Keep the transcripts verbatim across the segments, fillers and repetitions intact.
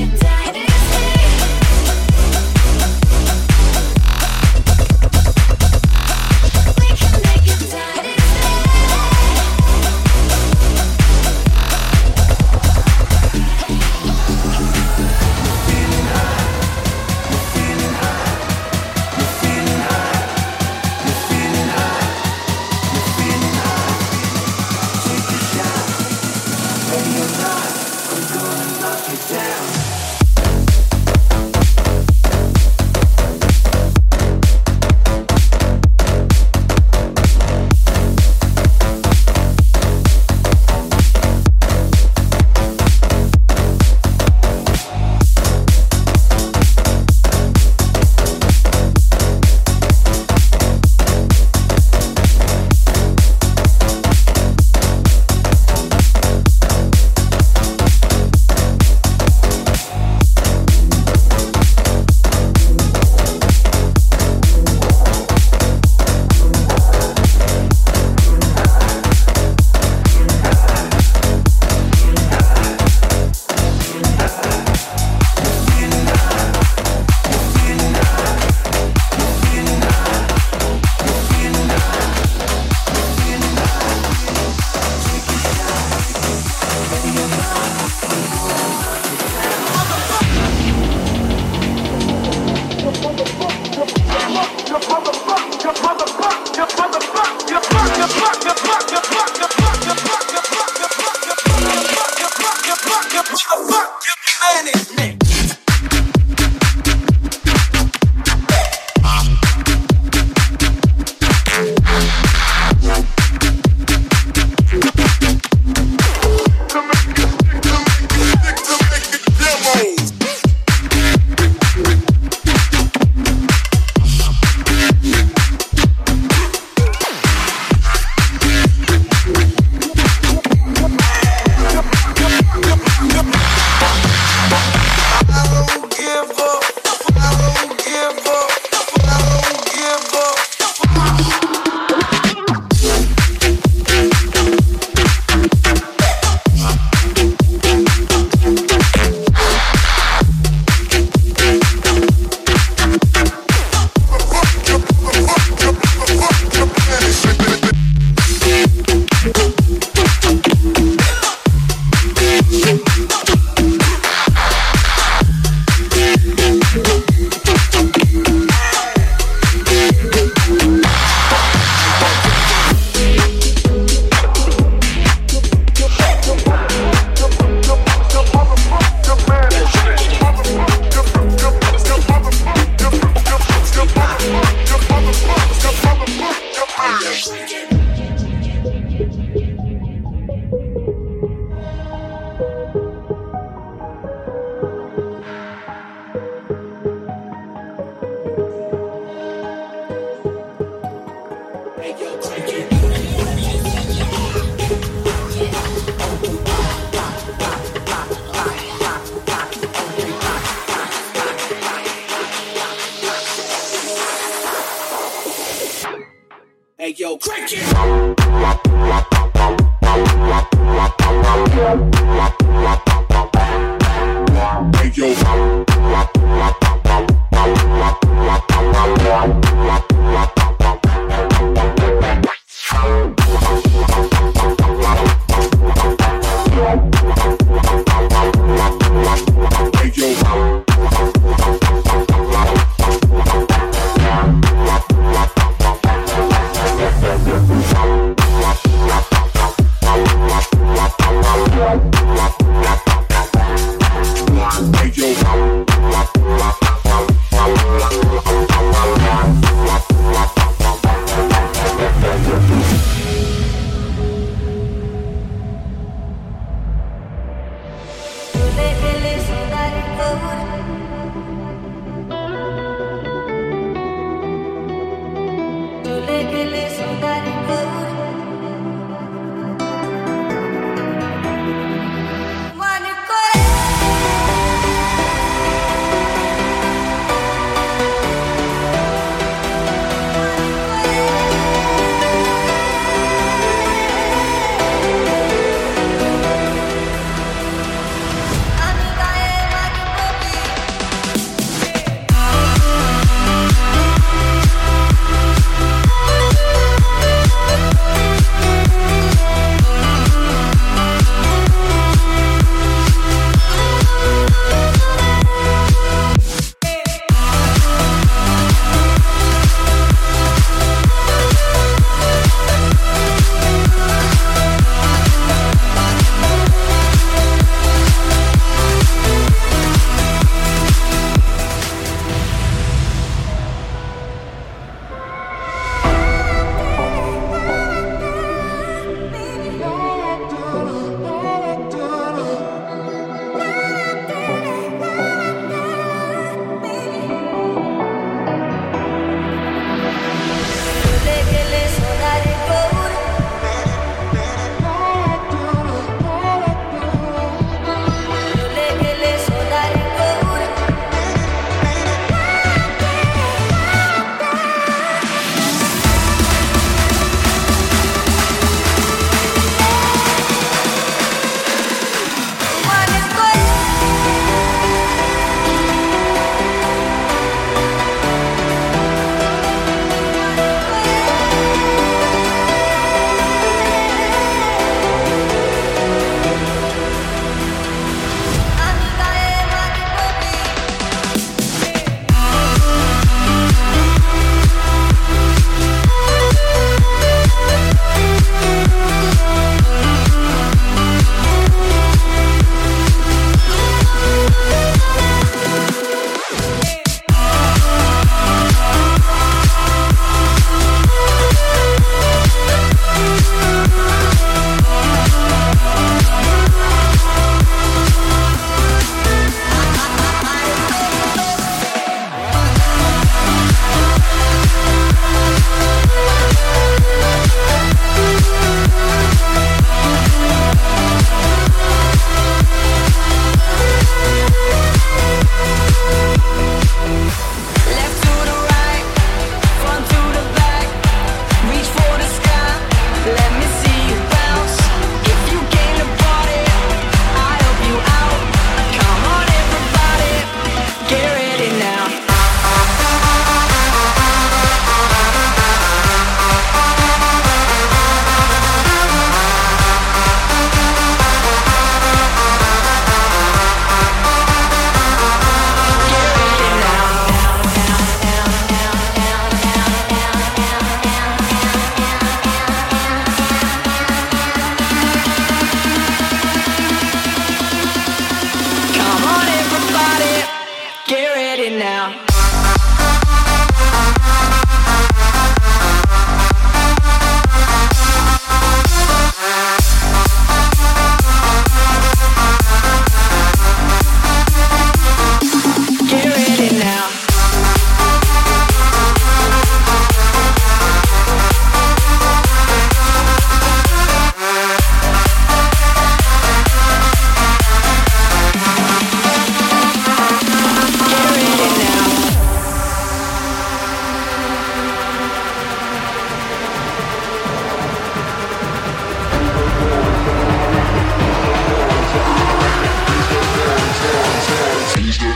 What?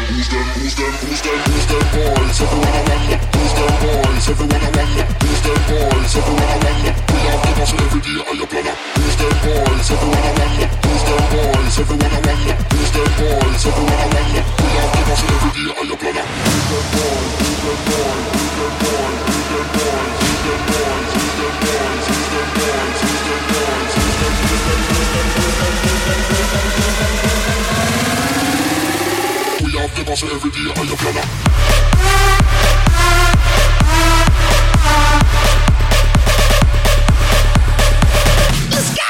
Who's them, who's them, who's them, who's them boys? Everyone I wonder, who's them boys? Everyone I wonder, who's them boys? Everyone I wonder, we are the boss every day, I am planner. Who's them boys? Everyone I wonder, who's them boys? Everyone I wonder, who's them boys? Everyone I wonder, we are the boss every day, I am planner. Who's them boys? Who's them boys? Who's them boys? Who's them boys? Who's them boys? Who's them boys? Who's them boys? Who's them boys? Who's them the boss every day on the planet. Let's go!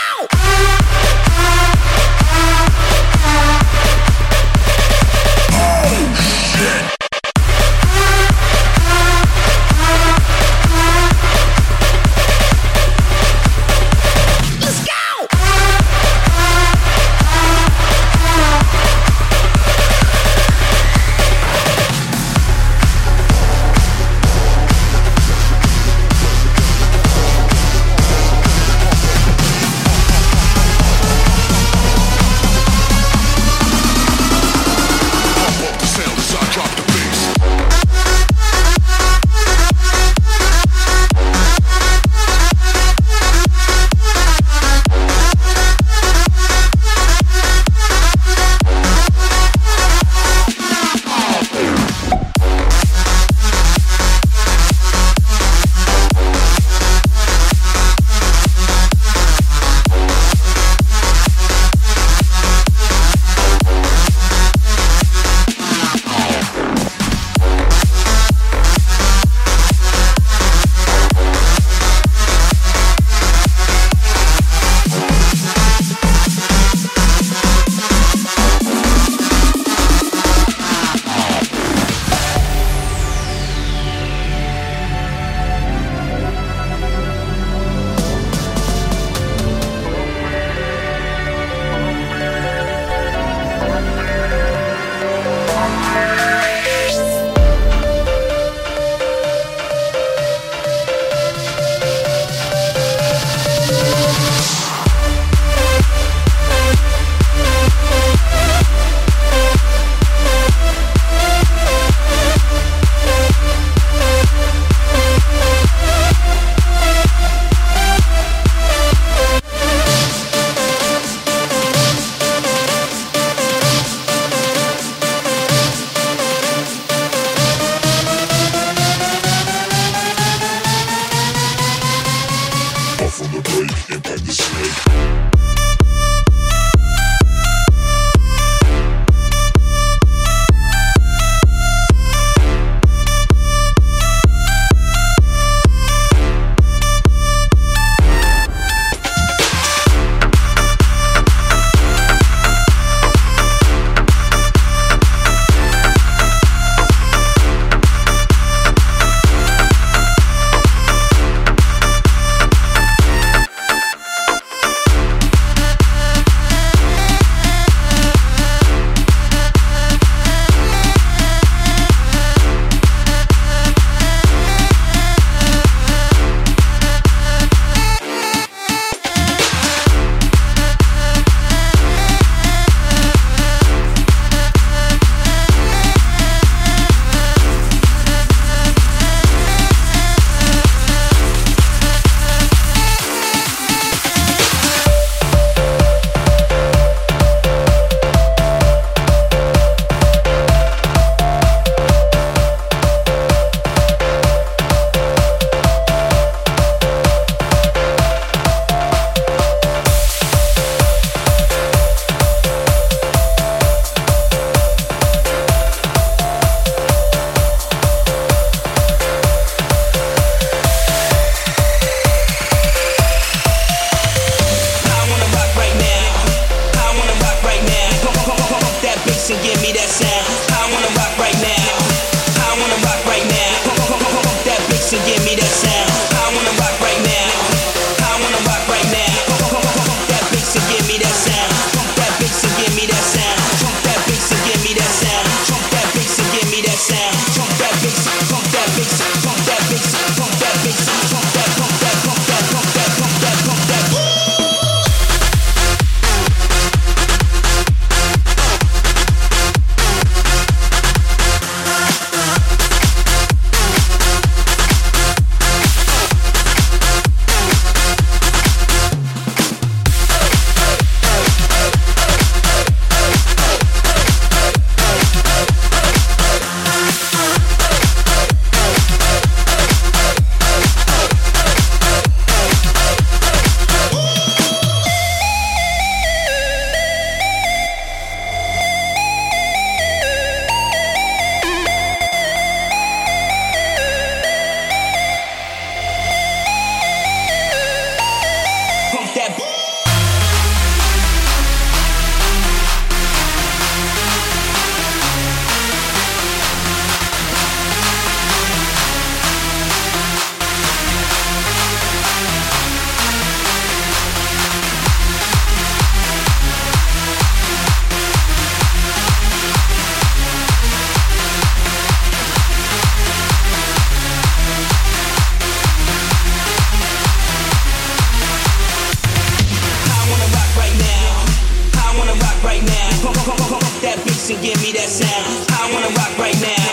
wanna rock right now.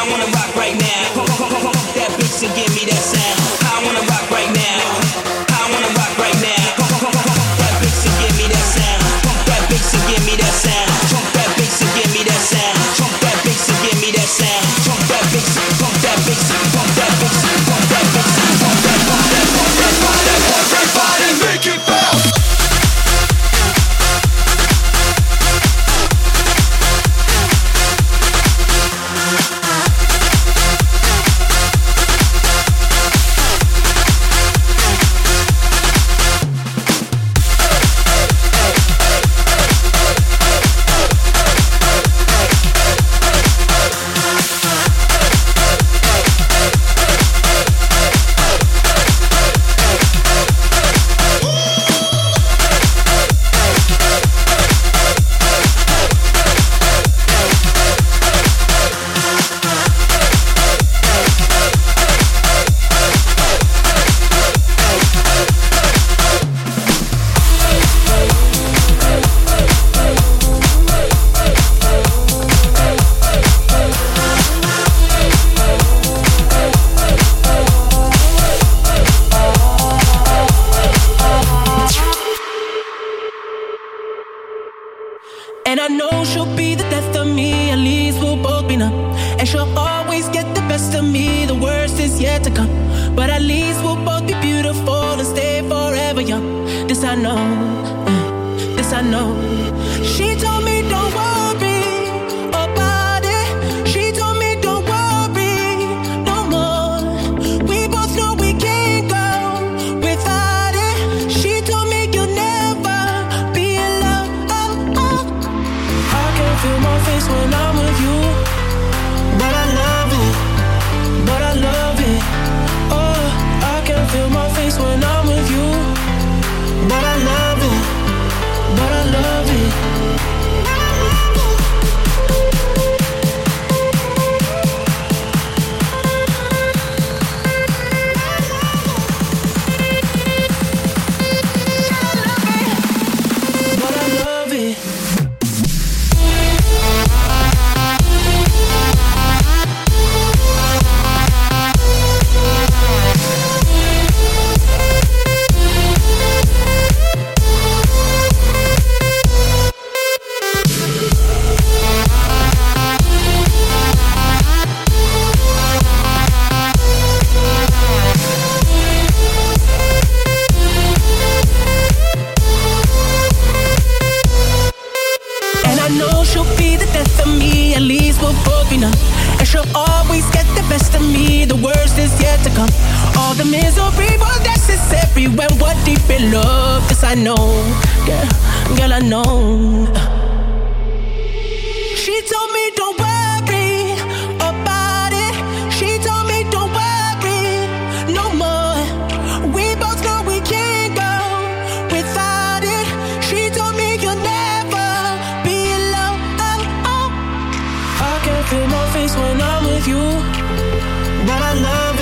I wanna rock right now. Pump, pump, pump, pump that bitch and give me that sound. I wanna rock right now. I wanna rock right now. Pump, pump, pump, pump that bitch and give me that sound. Pump that bitch and give me that sound. Pump that bitch and give me that sound. Pump that bitch and give me that sound. Pump that bitch, pump that bitch, pump that bitch, pump that bitch, pump that, pump that, pump that, pump that, pump that body, make it bounce. When I'm with you, but I love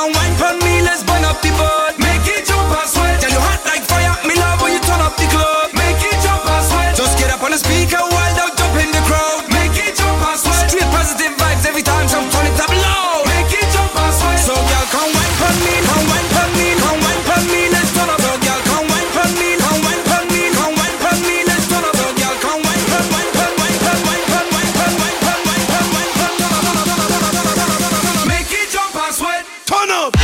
come wine for me, let's burn up the boat. Make it jump and sweat. Yeah, you hot like fire, me love when you turn up the club. Make it jump and sweat. Just get up on the speaker while they'll jump in the crowd. Make it jump and sweat. Straight positive vibes every time, so turn it up low. Make it jump and sweat. So girl, come wine for me, come wine for me, come wine for me, let's turn up. So girl, come wine for me, come wine for me, come wine for me, let's turn up. So girl, come wine for me, come wine for me, come wine for me, come wine for me, come wine for me. Make it jump and sweat. Turn up.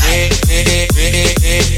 Hey, hey, hey, hey, hey.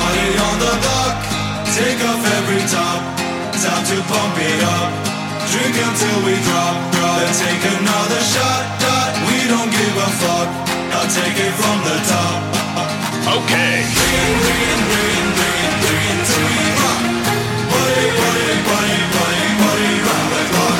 Party on the block, take off every top. Time to pump it up, drink until we drop. Let's take another shot, God, we don't give a fuck. I'll take it from the top. Okay. Bring it, bring it, bring it, bring it, bring it till we rock. Party, party, party, party, party round the clock.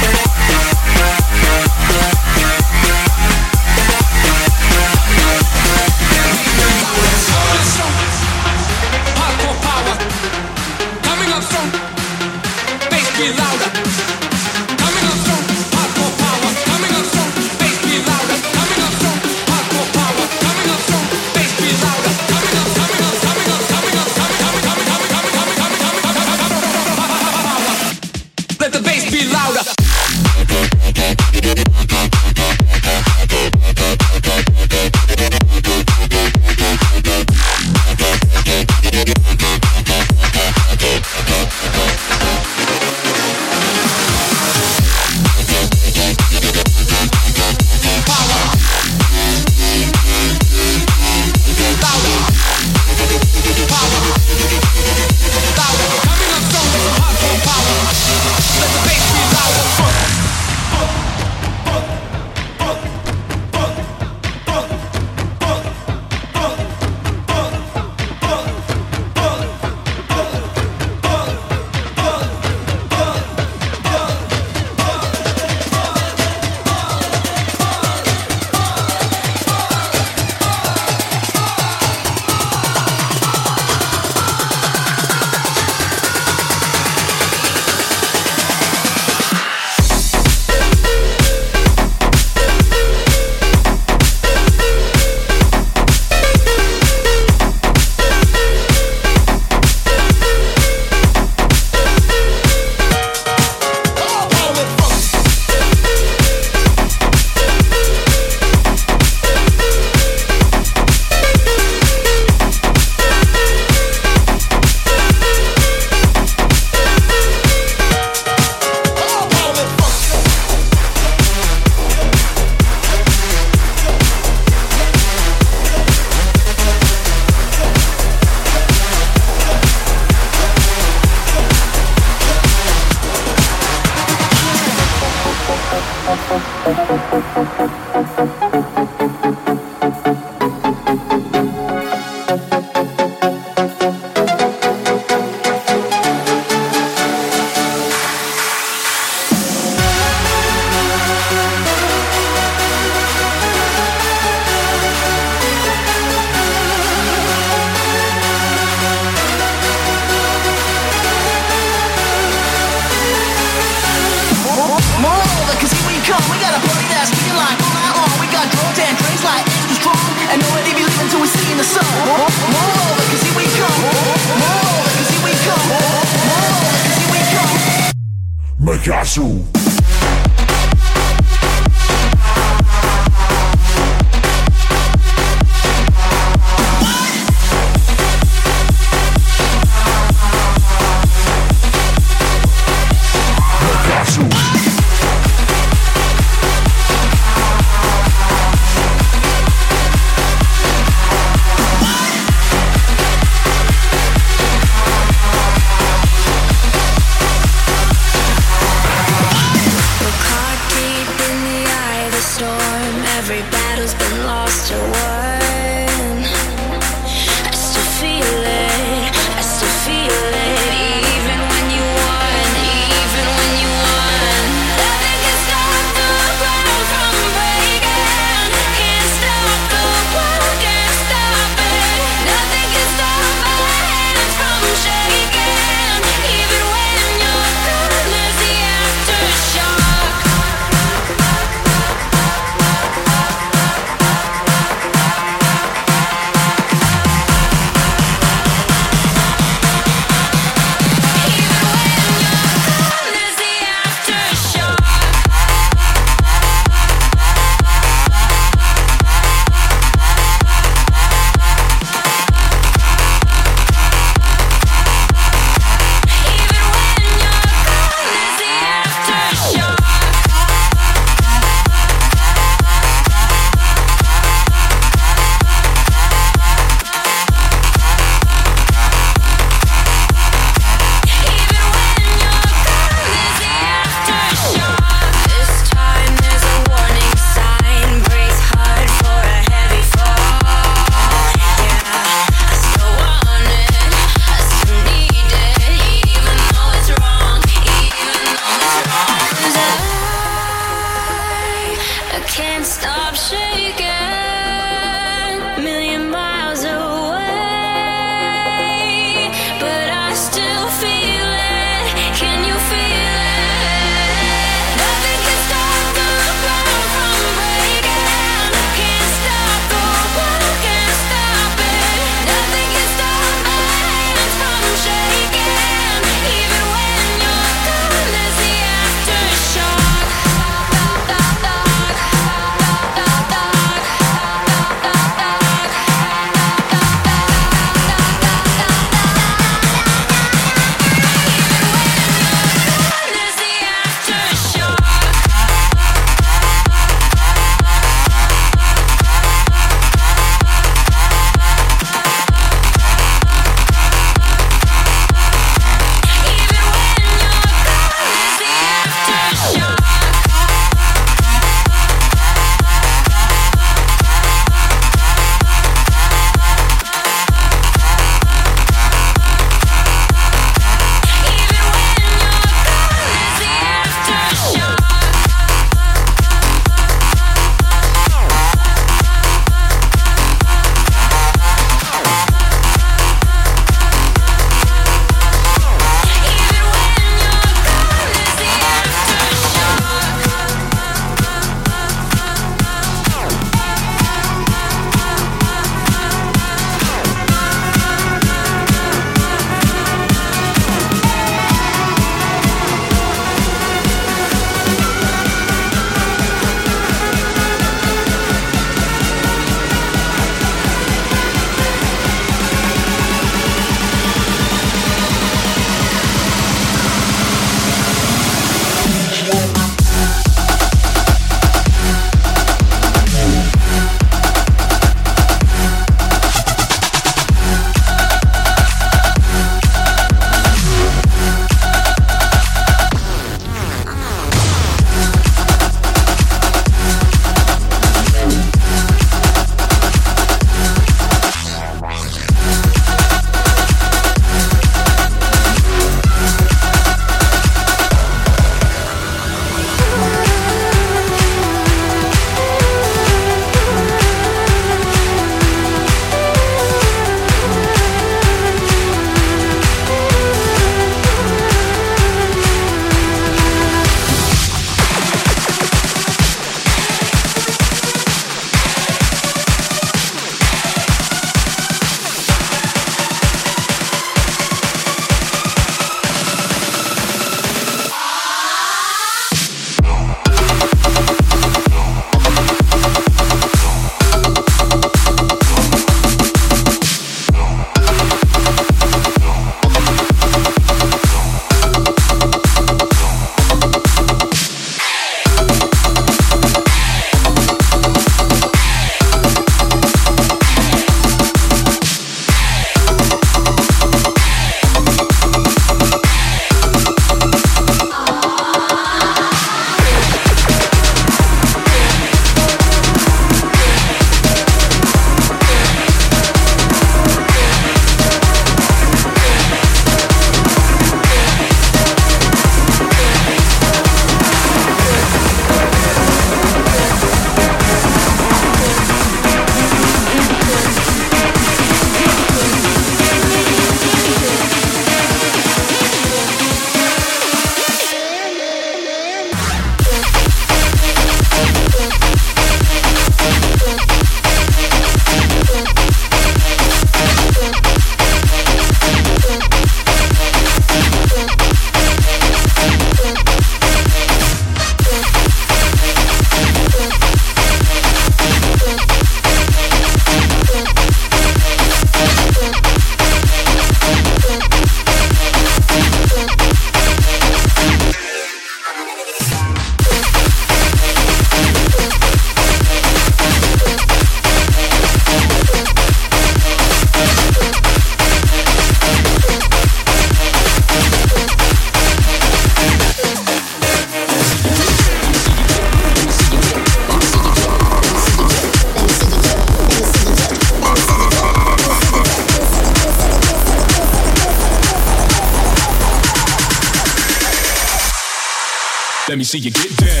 Let me see you get down.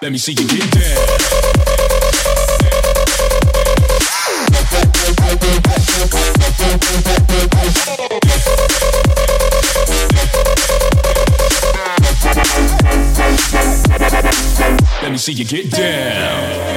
Let me see you get down. Let me see you get down.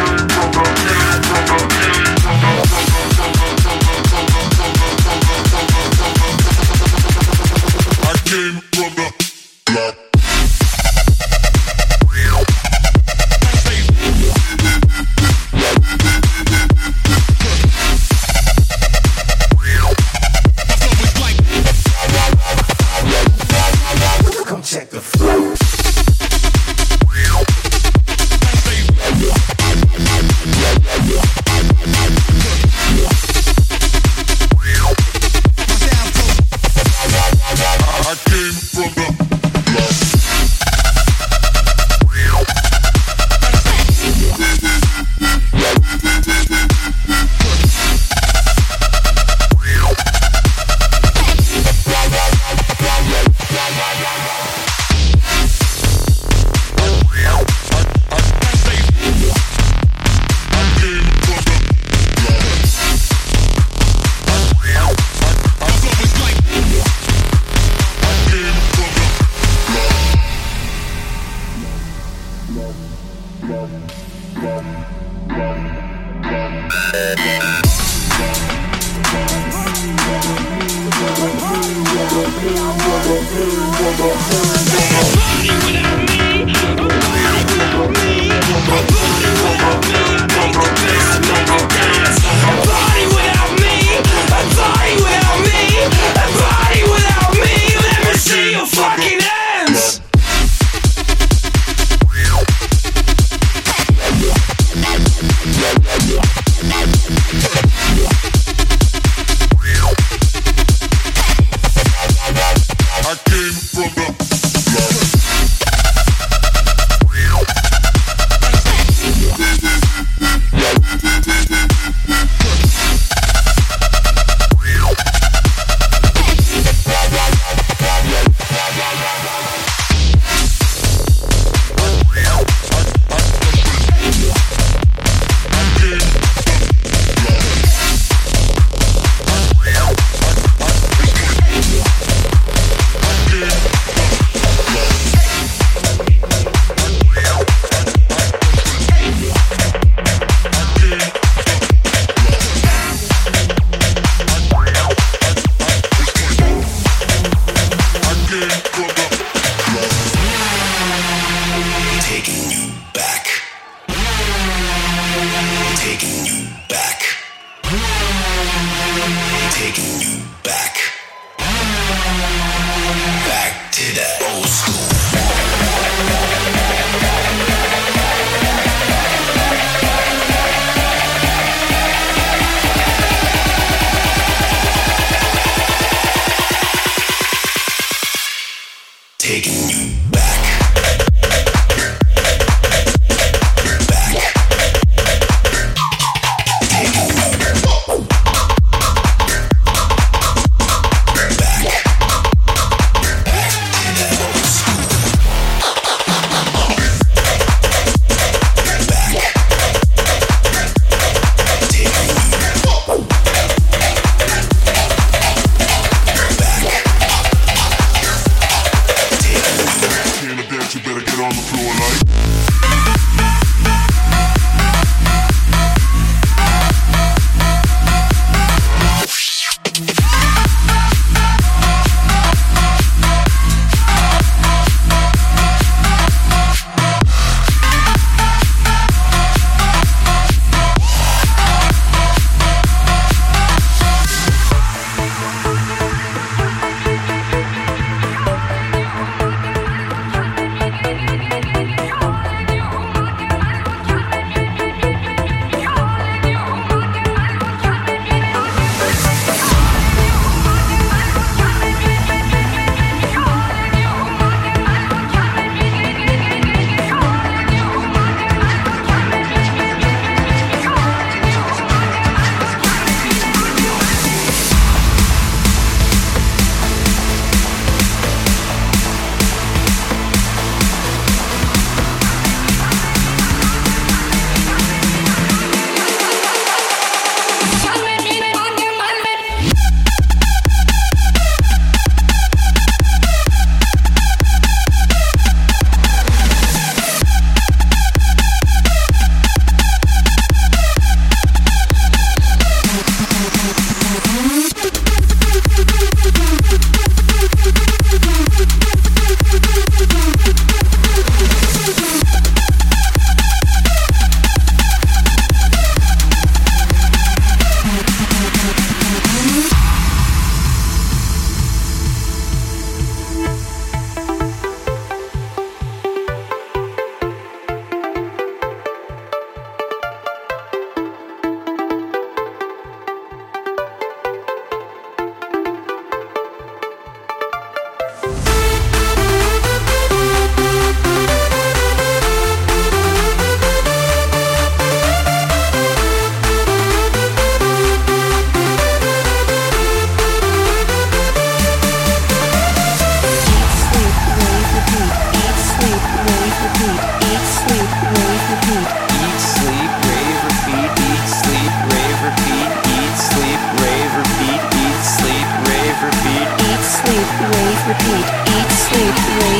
repeat, eat, sleep,